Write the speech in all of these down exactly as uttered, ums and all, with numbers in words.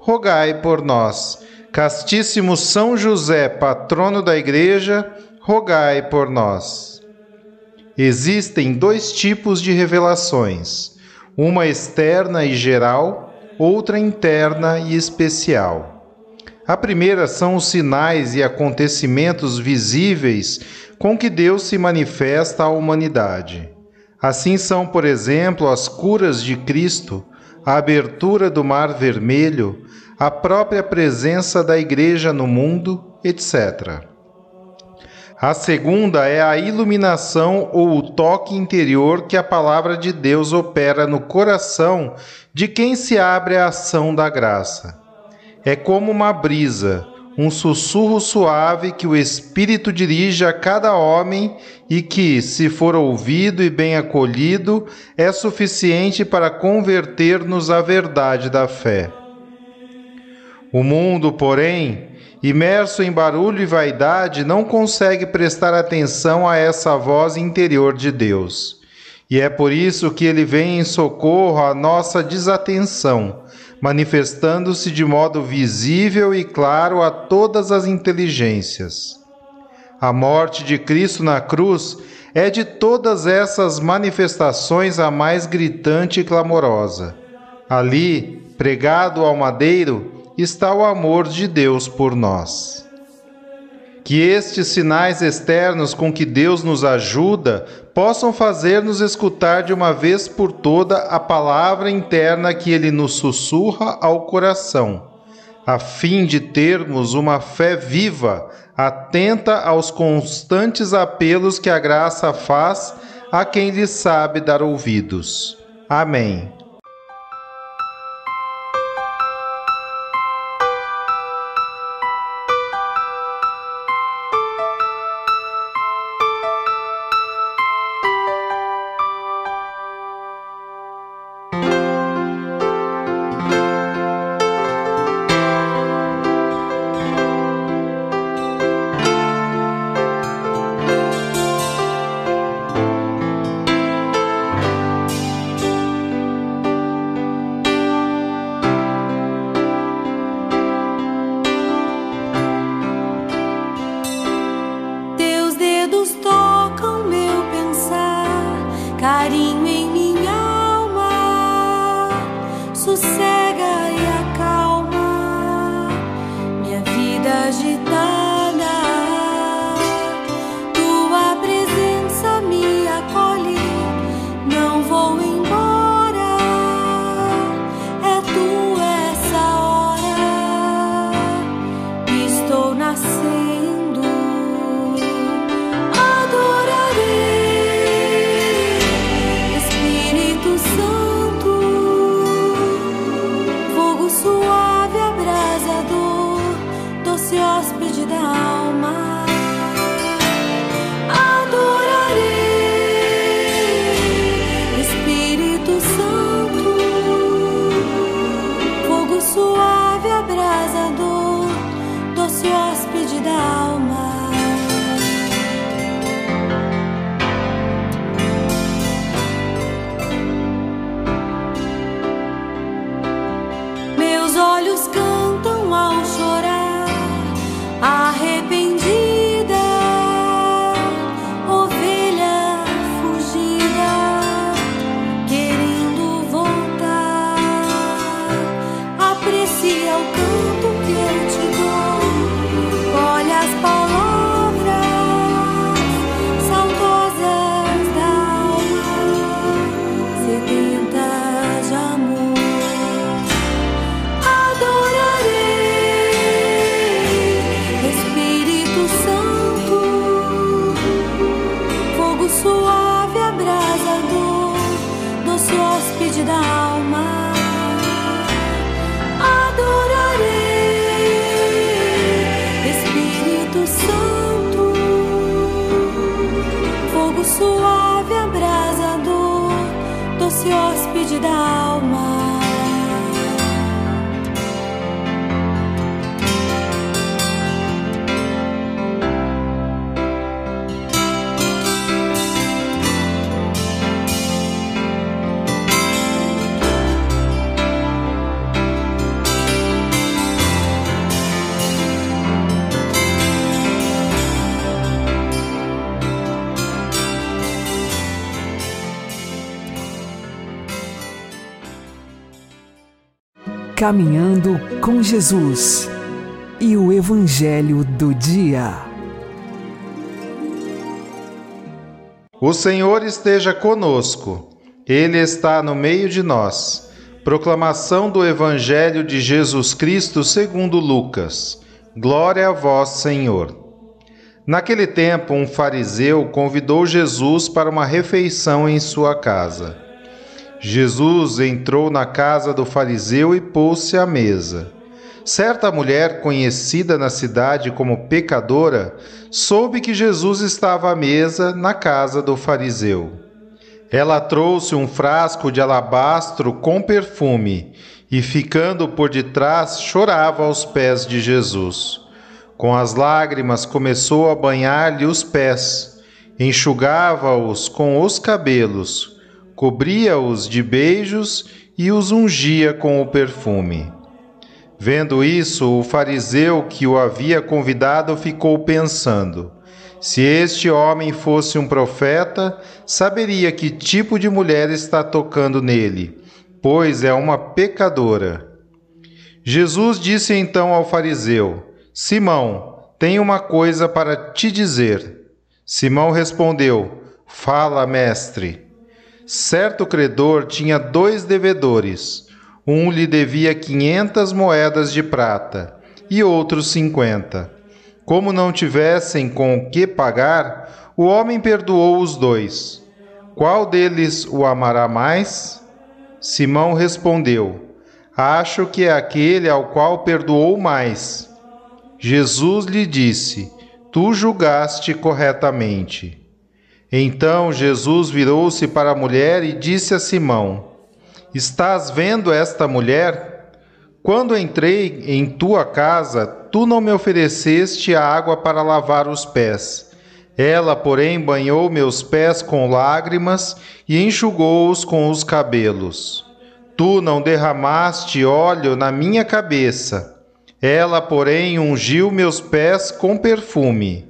rogai por nós. Castíssimo São José, patrono da Igreja, rogai por nós. Existem dois tipos de revelações, uma externa e geral, outra interna e especial. A primeira são os sinais e acontecimentos visíveis com que Deus se manifesta à humanidade. Assim são, por exemplo, as curas de Cristo, a abertura do Mar Vermelho, a própria presença da Igreja no mundo, etcétera. A segunda é a iluminação ou o toque interior que a Palavra de Deus opera no coração de quem se abre à ação da graça. É como uma brisa, um sussurro suave que o Espírito dirige a cada homem e que, se for ouvido e bem acolhido, é suficiente para converter-nos à verdade da fé. O mundo, porém, imerso em barulho e vaidade, não consegue prestar atenção a essa voz interior de Deus. E é por isso que ele vem em socorro à nossa desatenção, manifestando-se de modo visível e claro a todas as inteligências. A morte de Cristo na cruz é de todas essas manifestações a mais gritante e clamorosa. Ali, pregado ao madeiro, está o amor de Deus por nós. Que estes sinais externos com que Deus nos ajuda possam fazer-nos escutar de uma vez por toda a palavra interna que Ele nos sussurra ao coração, a fim de termos uma fé viva, atenta aos constantes apelos que a graça faz a quem lhe sabe dar ouvidos. Amém. Meus olhos cantam ao chorar, arrependido. santo, fogo suave, abrasador, doce hóspede da alma. Caminhando com Jesus e o Evangelho do Dia. O Senhor esteja conosco, Ele está no meio de nós. Proclamação do Evangelho de Jesus Cristo segundo Lucas. Glória a vós, Senhor. Naquele tempo, um fariseu convidou Jesus para uma refeição em sua casa. Jesus entrou na casa do fariseu e pôs-se à mesa. Certa mulher, conhecida na cidade como pecadora, soube que Jesus estava à mesa na casa do fariseu. Ela trouxe um frasco de alabastro com perfume e, ficando por detrás, chorava aos pés de Jesus. Com as lágrimas, começou a banhar-lhe os pés, enxugava-os com os cabelos, cobria-os de beijos e os ungia com o perfume. Vendo isso, o fariseu que o havia convidado ficou pensando: se este homem fosse um profeta, saberia que tipo de mulher está tocando nele, pois é uma pecadora. Jesus disse então ao fariseu: Simão, tenho uma coisa para te dizer. Simão respondeu: Fala, mestre. Certo credor tinha dois devedores. Um lhe devia quinhentas moedas de prata e outro cinquenta. Como não tivessem com o que pagar, o homem perdoou os dois. Qual deles o amará mais? Simão respondeu: Acho que é aquele ao qual perdoou mais. Jesus lhe disse: Tu julgaste corretamente. Então Jesus virou-se para a mulher e disse a Simão: Estás vendo esta mulher? Quando entrei em tua casa, tu não me ofereceste a água para lavar os pés. Ela, porém, banhou meus pés com lágrimas e enxugou-os com os cabelos. Tu não derramaste óleo na minha cabeça. Ela, porém, ungiu meus pés com perfume.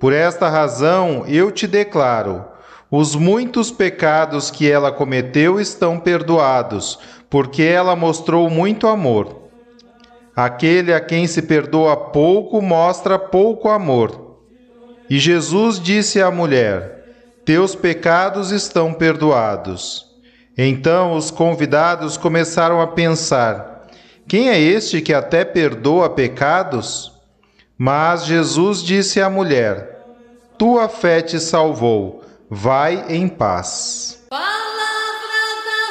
Por esta razão eu te declaro, os muitos pecados que ela cometeu estão perdoados, porque ela mostrou muito amor. Aquele a quem se perdoa pouco mostra pouco amor. E Jesus disse à mulher: Teus pecados estão perdoados. Então os convidados começaram a pensar: Quem é este que até perdoa pecados? Mas Jesus disse à mulher: Tua fé te salvou. Vai em paz. Palavra da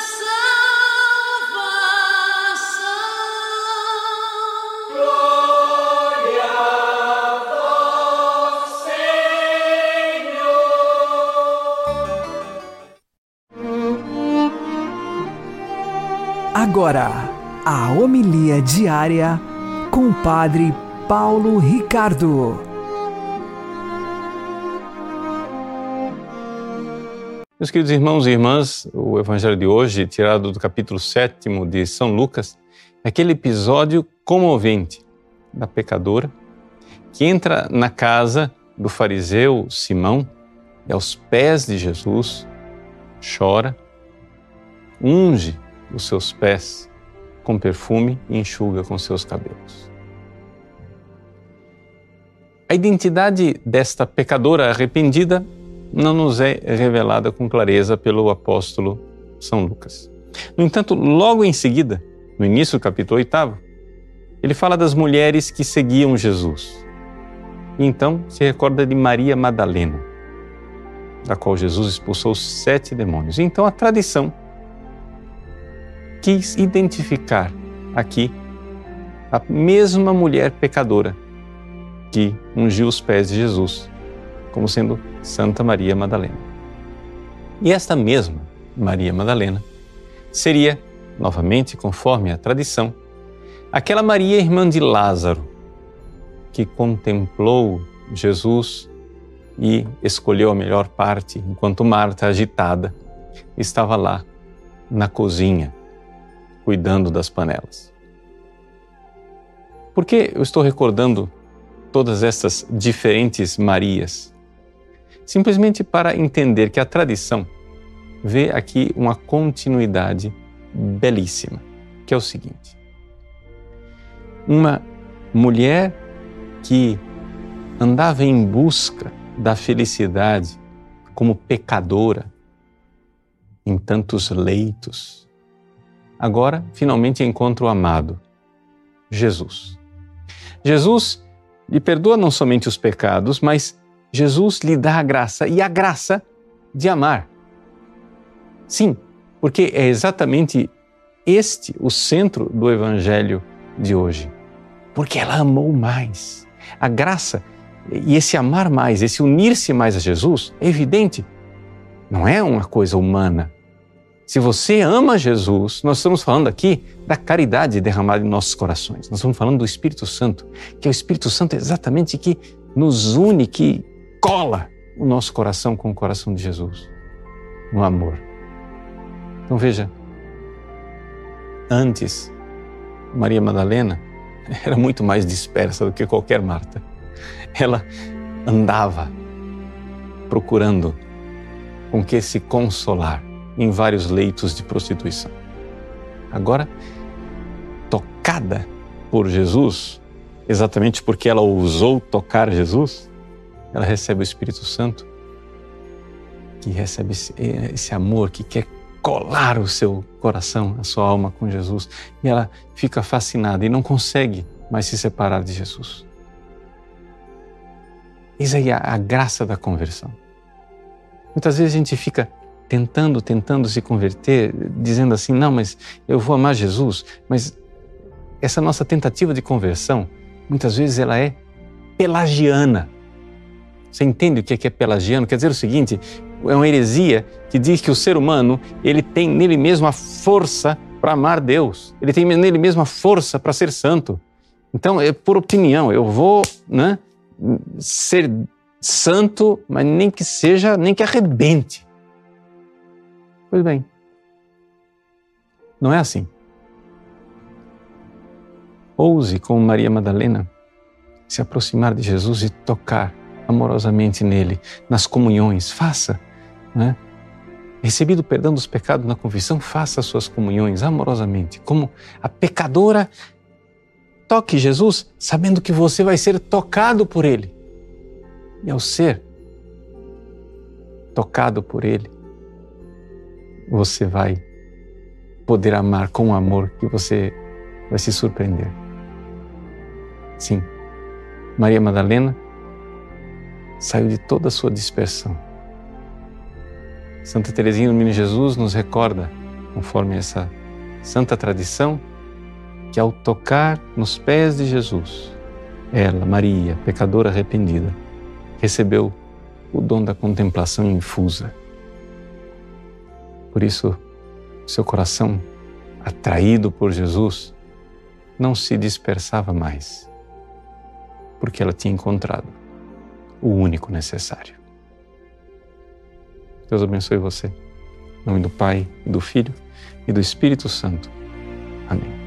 salvação. Glória ao Senhor. Agora, a homilia diária com o Padre Paulo Ricardo. Meus queridos irmãos e irmãs, o Evangelho de hoje, tirado do capítulo sete de São Lucas, é aquele episódio comovente da pecadora que entra na casa do fariseu Simão e, aos pés de Jesus, chora, unge os seus pés com perfume e enxuga com seus cabelos. A identidade desta pecadora arrependida não nos é revelada com clareza pelo apóstolo São Lucas. No entanto, logo em seguida, no início do capítulo oito, ele fala das mulheres que seguiam Jesus. E então se recorda de Maria Madalena, da qual Jesus expulsou sete demônios. E então a tradição quis identificar aqui a mesma mulher pecadora que ungiu os pés de Jesus, como sendo Santa Maria Madalena. E esta mesma Maria Madalena seria, novamente conforme a tradição, aquela Maria irmã de Lázaro, que contemplou Jesus e escolheu a melhor parte, enquanto Marta, agitada, estava lá na cozinha, cuidando das panelas. Por que eu estou recordando todas estas diferentes Marias? Simplesmente para entender que a tradição vê aqui uma continuidade belíssima, que é o seguinte: uma mulher que andava em busca da felicidade como pecadora em tantos leitos, agora finalmente encontra o amado, Jesus. Jesus lhe perdoa não somente os pecados, mas Jesus lhe dá a graça, e a graça de amar. Sim, porque é exatamente este o centro do Evangelho de hoje. Porque ela amou mais. A graça e esse amar mais, esse unir-se mais a Jesus, é evidente, não é uma coisa humana. Se você ama Jesus, nós estamos falando aqui da caridade derramada em nossos corações. Nós estamos falando do Espírito Santo, que é o Espírito Santo exatamente que nos une, que cola o nosso coração com o coração de Jesus, no amor. Então veja, antes, Maria Madalena era muito mais dispersa do que qualquer Marta. Ela andava procurando com que se consolar em vários leitos de prostituição. Agora, tocada por Jesus, exatamente porque ela ousou tocar Jesus, ela recebe o Espírito Santo, que recebe esse amor que quer colar o seu coração, a sua alma com Jesus, e ela fica fascinada e não consegue mais se separar de Jesus. Eis aí a, a graça da conversão. Muitas vezes a gente fica tentando, tentando se converter, dizendo assim, não, mas eu vou amar Jesus, mas essa nossa tentativa de conversão, muitas vezes ela é pelagiana. Você entende o que é, que é pelagiano? Quer dizer o seguinte, é uma heresia que diz que o ser humano, ele tem nele mesmo a força para amar Deus. Ele tem nele mesmo a força para ser santo. Então, é por opinião, eu vou, né, ser santo, mas nem que seja, nem que arrebente. Pois bem, não é assim. Ouse, como Maria Madalena, se aproximar de Jesus e tocar amorosamente nele, nas comunhões. Faça, né? Recebido o perdão dos pecados na confissão, faça as suas comunhões amorosamente. Como a pecadora, toque Jesus, sabendo que você vai ser tocado por ele. E ao ser tocado por ele, você vai poder amar com um amor que você vai se surpreender. Sim, Maria Madalena saiu de toda a sua dispersão. Santa Teresinha do Menino Jesus nos recorda, conforme essa santa tradição, que ao tocar nos pés de Jesus, ela, Maria, pecadora arrependida, recebeu o dom da contemplação infusa. Por isso, seu coração, atraído por Jesus, não se dispersava mais, porque ela tinha encontrado o único necessário. Deus abençoe você. Em nome do Pai, e do Filho e do Espírito Santo. Amém.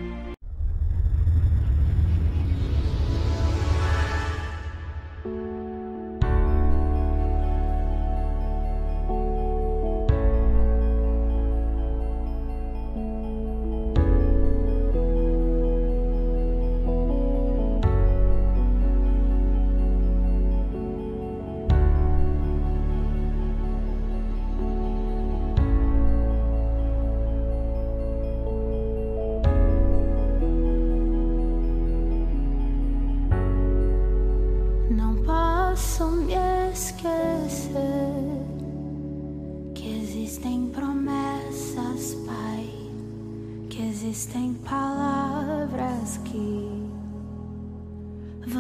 Existem palavras que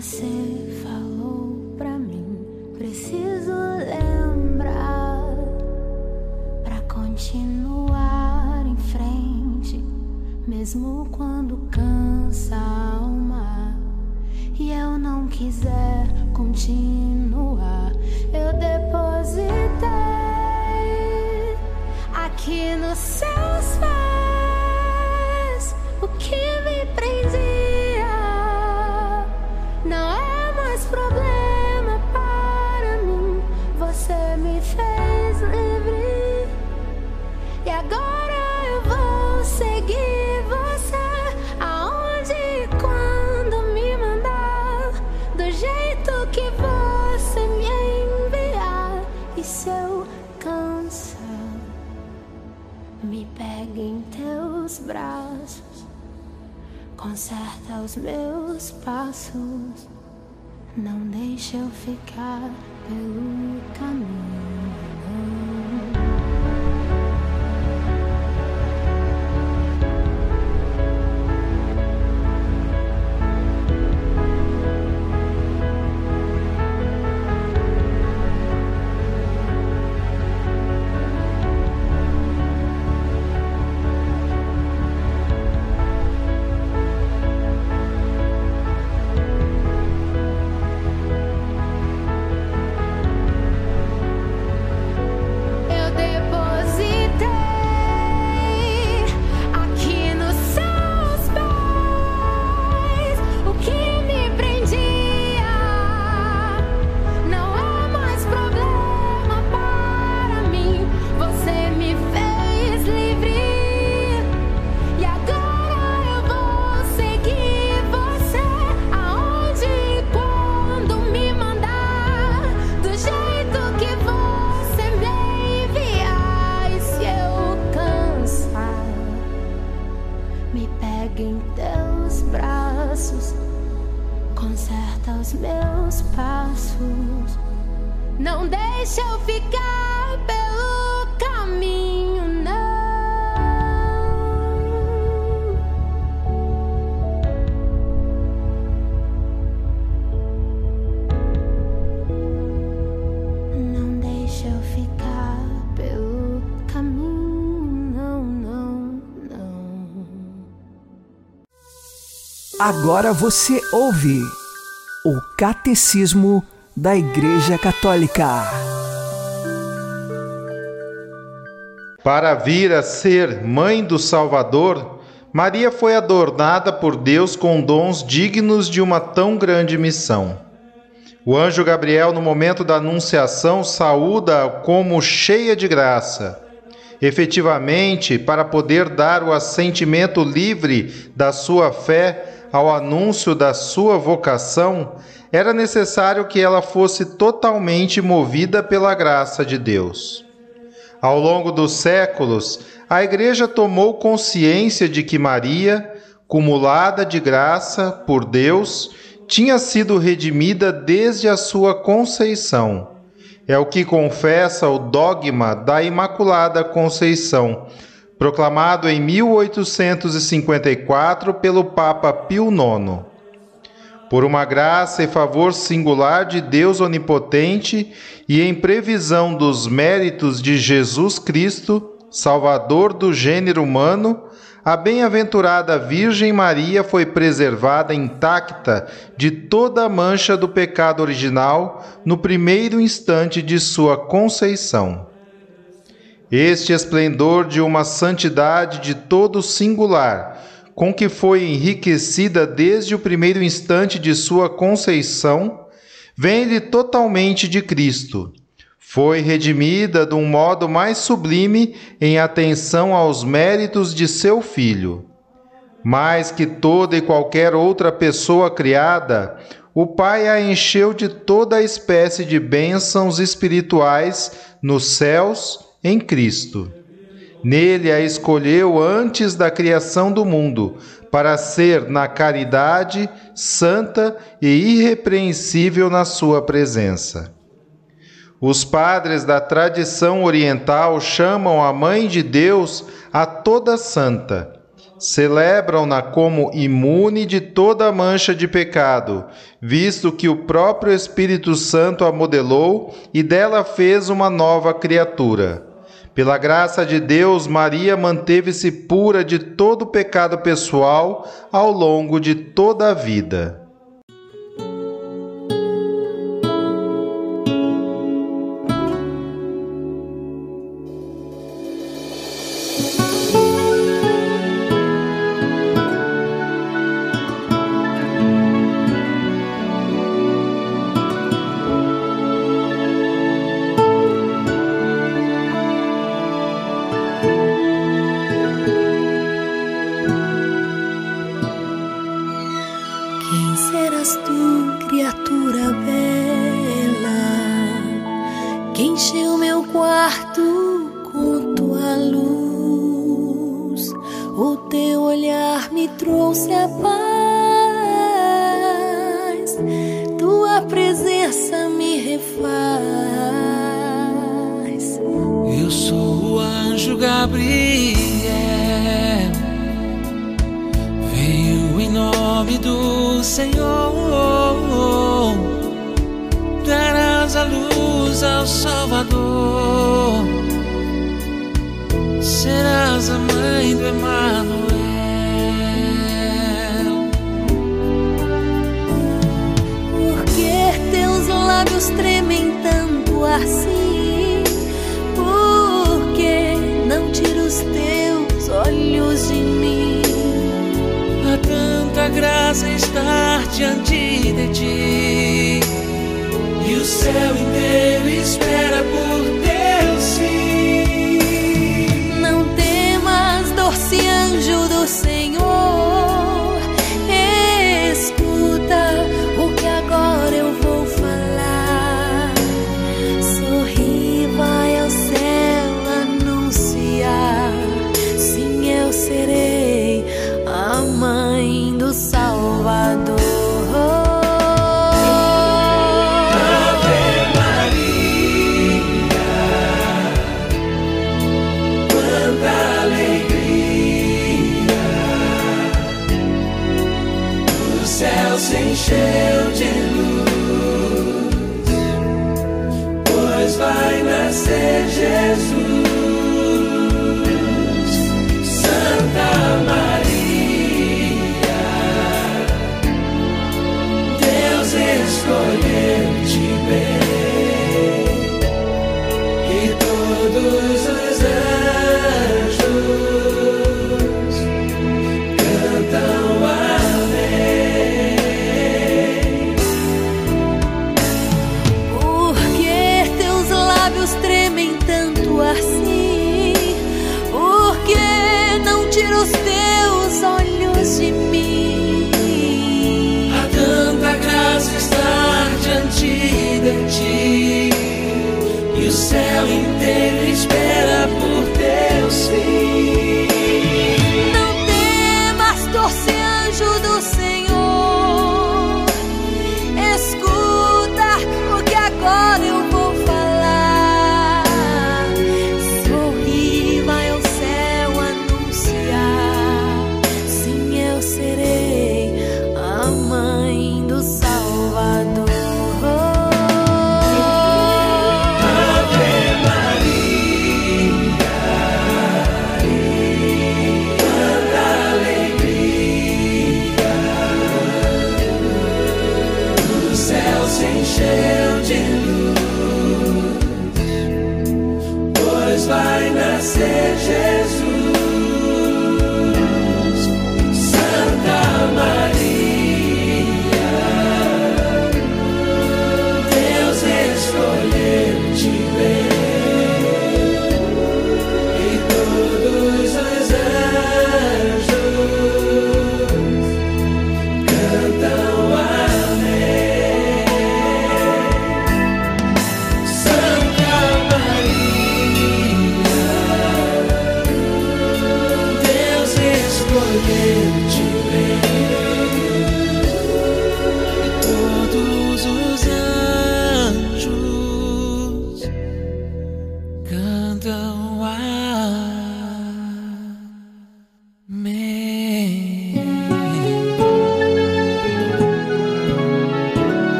você falou pra mim, preciso lembrar pra continuar em frente, mesmo quando cansa a alma e eu não quiser continuar. Eu depositei aqui nos seus pés o que me prendia. Não é mais problema para mim, você me fez livre e agora eu vou seguir você aonde e quando me mandar, do jeito que você me enviar. E se eu cansar, me pegue em teus braços, conserta os meus passos, não deixe eu ficar pelo caminho. Agora você ouve o Catecismo da Igreja Católica. Para vir a ser mãe do Salvador, Maria foi adornada por Deus com dons dignos de uma tão grande missão. O anjo Gabriel, no momento da anunciação, saúda-a como cheia de graça. Efetivamente, para poder dar o assentimento livre da sua fé ao anúncio da sua vocação, era necessário que ela fosse totalmente movida pela graça de Deus. Ao longo dos séculos, a Igreja tomou consciência de que Maria, cumulada de graça por Deus, tinha sido redimida desde a sua conceição. É o que confessa o dogma da Imaculada Conceição, proclamado em mil oitocentos e cinquenta e quatro pelo Papa Pio nono. Por uma graça e favor singular de Deus onipotente e em previsão dos méritos de Jesus Cristo, Salvador do gênero humano, a bem-aventurada Virgem Maria foi preservada intacta de toda a mancha do pecado original no primeiro instante de sua conceição. Este esplendor de uma santidade de todo singular, com que foi enriquecida desde o primeiro instante de sua conceição, vem-lhe totalmente de Cristo. Foi redimida de um modo mais sublime em atenção aos méritos de seu Filho. Mais que toda e qualquer outra pessoa criada, o Pai a encheu de toda a espécie de bênçãos espirituais nos céus em Cristo. Nele a escolheu antes da criação do mundo, para ser na caridade santa e irrepreensível na sua presença. Os padres da tradição oriental chamam a Mãe de Deus a toda santa, celebram-na como imune de toda mancha de pecado, visto que o próprio Espírito Santo a modelou e dela fez uma nova criatura. Pela graça de Deus, Maria manteve-se pura de todo pecado pessoal ao longo de toda a vida.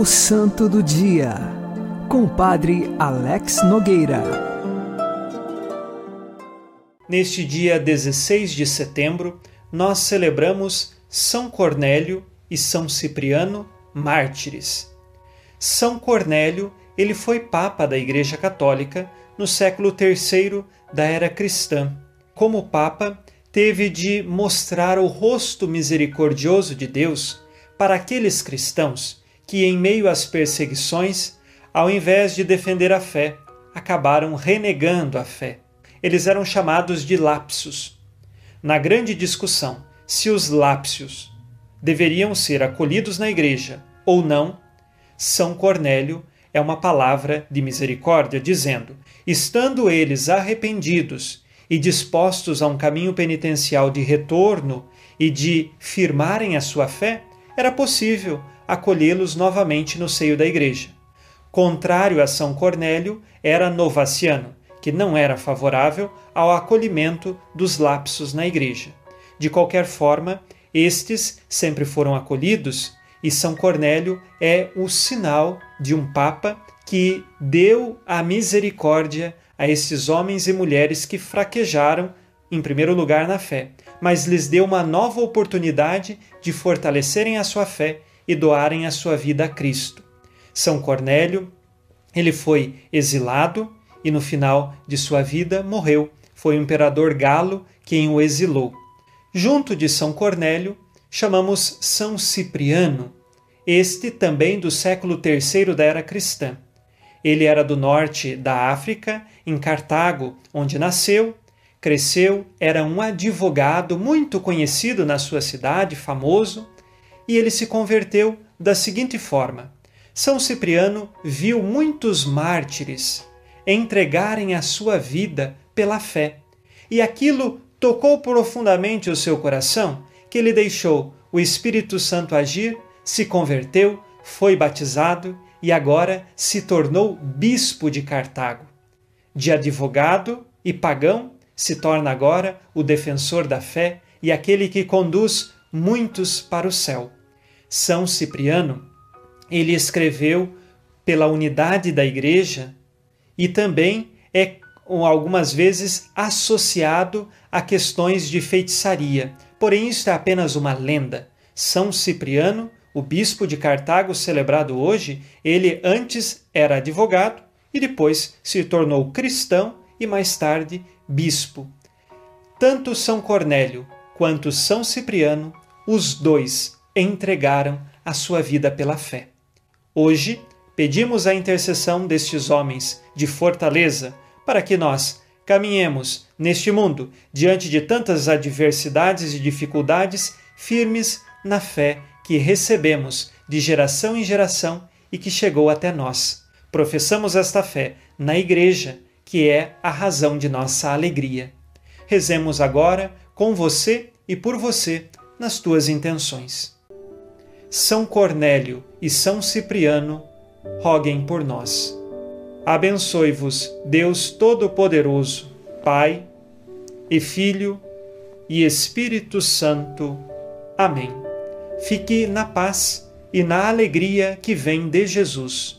O Santo do Dia, com o Padre Alex Nogueira. Neste dia dezesseis de setembro, nós celebramos São Cornélio e São Cipriano, mártires. São Cornélio, ele foi Papa da Igreja Católica no século terceiro da Era Cristã. Como Papa, teve de mostrar o rosto misericordioso de Deus para aqueles cristãos que, em meio às perseguições, ao invés de defender a fé, acabaram renegando a fé. Eles eram chamados de lapsos. Na grande discussão, se os lapsos deveriam ser acolhidos na igreja ou não, São Cornélio é uma palavra de misericórdia, dizendo: estando eles arrependidos e dispostos a um caminho penitencial de retorno e de firmarem a sua fé, era possível acolhê-los novamente no seio da igreja. Contrário a São Cornélio, era Novaciano, que não era favorável ao acolhimento dos lapsos na igreja. De qualquer forma, estes sempre foram acolhidos, e São Cornélio é o sinal de um Papa que deu a misericórdia a esses homens e mulheres que fraquejaram, em primeiro lugar, na fé, mas lhes deu uma nova oportunidade de fortalecerem a sua fé e doarem a sua vida a Cristo. São Cornélio, ele foi exilado e no final de sua vida morreu. Foi o imperador Galo quem o exilou. Junto de São Cornélio, chamamos São Cipriano, este também do século terceiro da Era Cristã. Ele era do norte da África, em Cartago, onde nasceu, cresceu, era um advogado muito conhecido na sua cidade, famoso, e ele se converteu da seguinte forma: São Cipriano viu muitos mártires entregarem a sua vida pela fé, e aquilo tocou profundamente o seu coração, que ele deixou o Espírito Santo agir, se converteu, foi batizado e agora se tornou bispo de Cartago. De advogado e pagão, se torna agora o defensor da fé e aquele que conduz muitos para o céu. São Cipriano, ele escreveu pela unidade da Igreja e também é algumas vezes associado a questões de feitiçaria. Porém, isto é apenas uma lenda. São Cipriano, o bispo de Cartago celebrado hoje, ele antes era advogado e depois se tornou cristão e mais tarde bispo. Tanto São Cornélio quanto São Cipriano, os dois entregaram a sua vida pela fé. Hoje, pedimos a intercessão destes homens de fortaleza para que nós caminhemos neste mundo, diante de tantas adversidades e dificuldades, firmes na fé que recebemos de geração em geração e que chegou até nós. Professamos esta fé na Igreja, que é a razão de nossa alegria. Rezemos agora com você e por você nas tuas intenções. São Cornélio e São Cipriano, roguem por nós. Abençoe-vos, Deus Todo-Poderoso, Pai e Filho e Espírito Santo. Amém. Fique na paz e na alegria que vem de Jesus.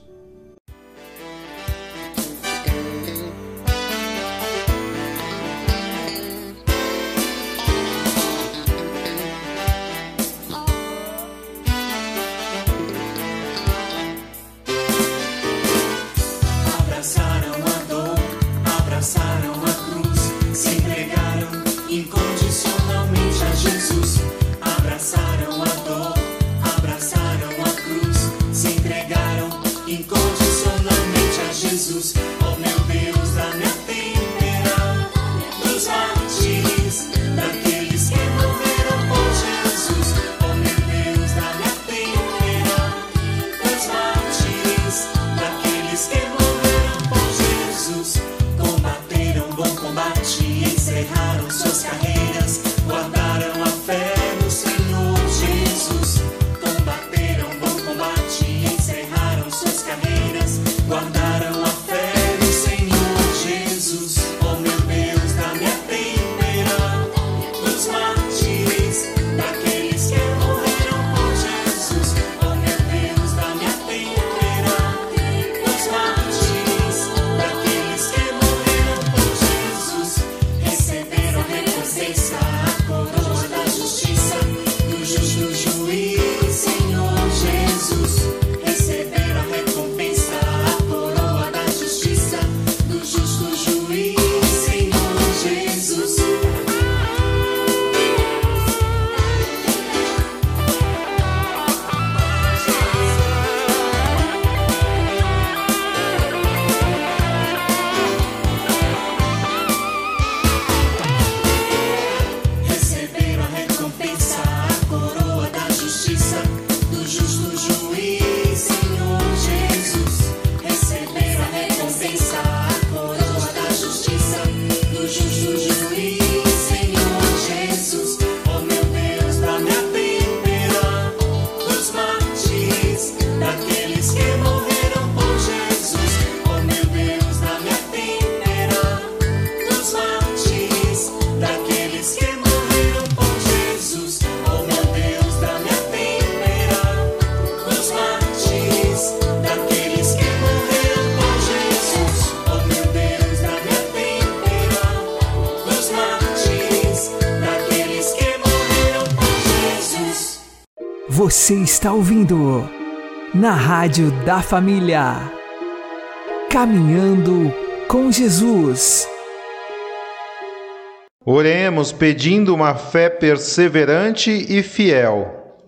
Você está ouvindo na Rádio da Família, Caminhando com Jesus. Oremos pedindo uma fé perseverante e fiel.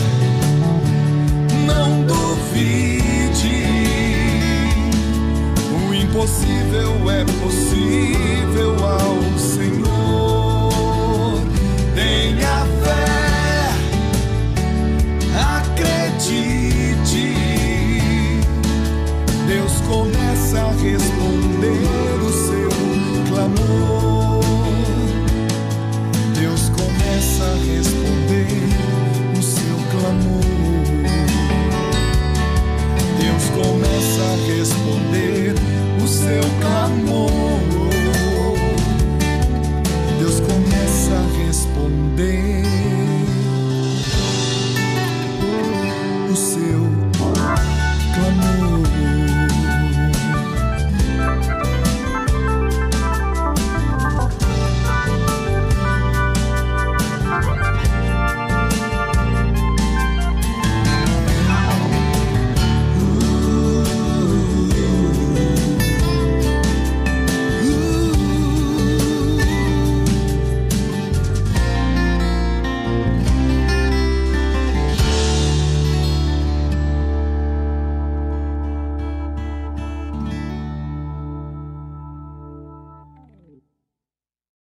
não duvide, o impossível é possível ao Senhor. Tenha fé, acredite, Deus começa a responder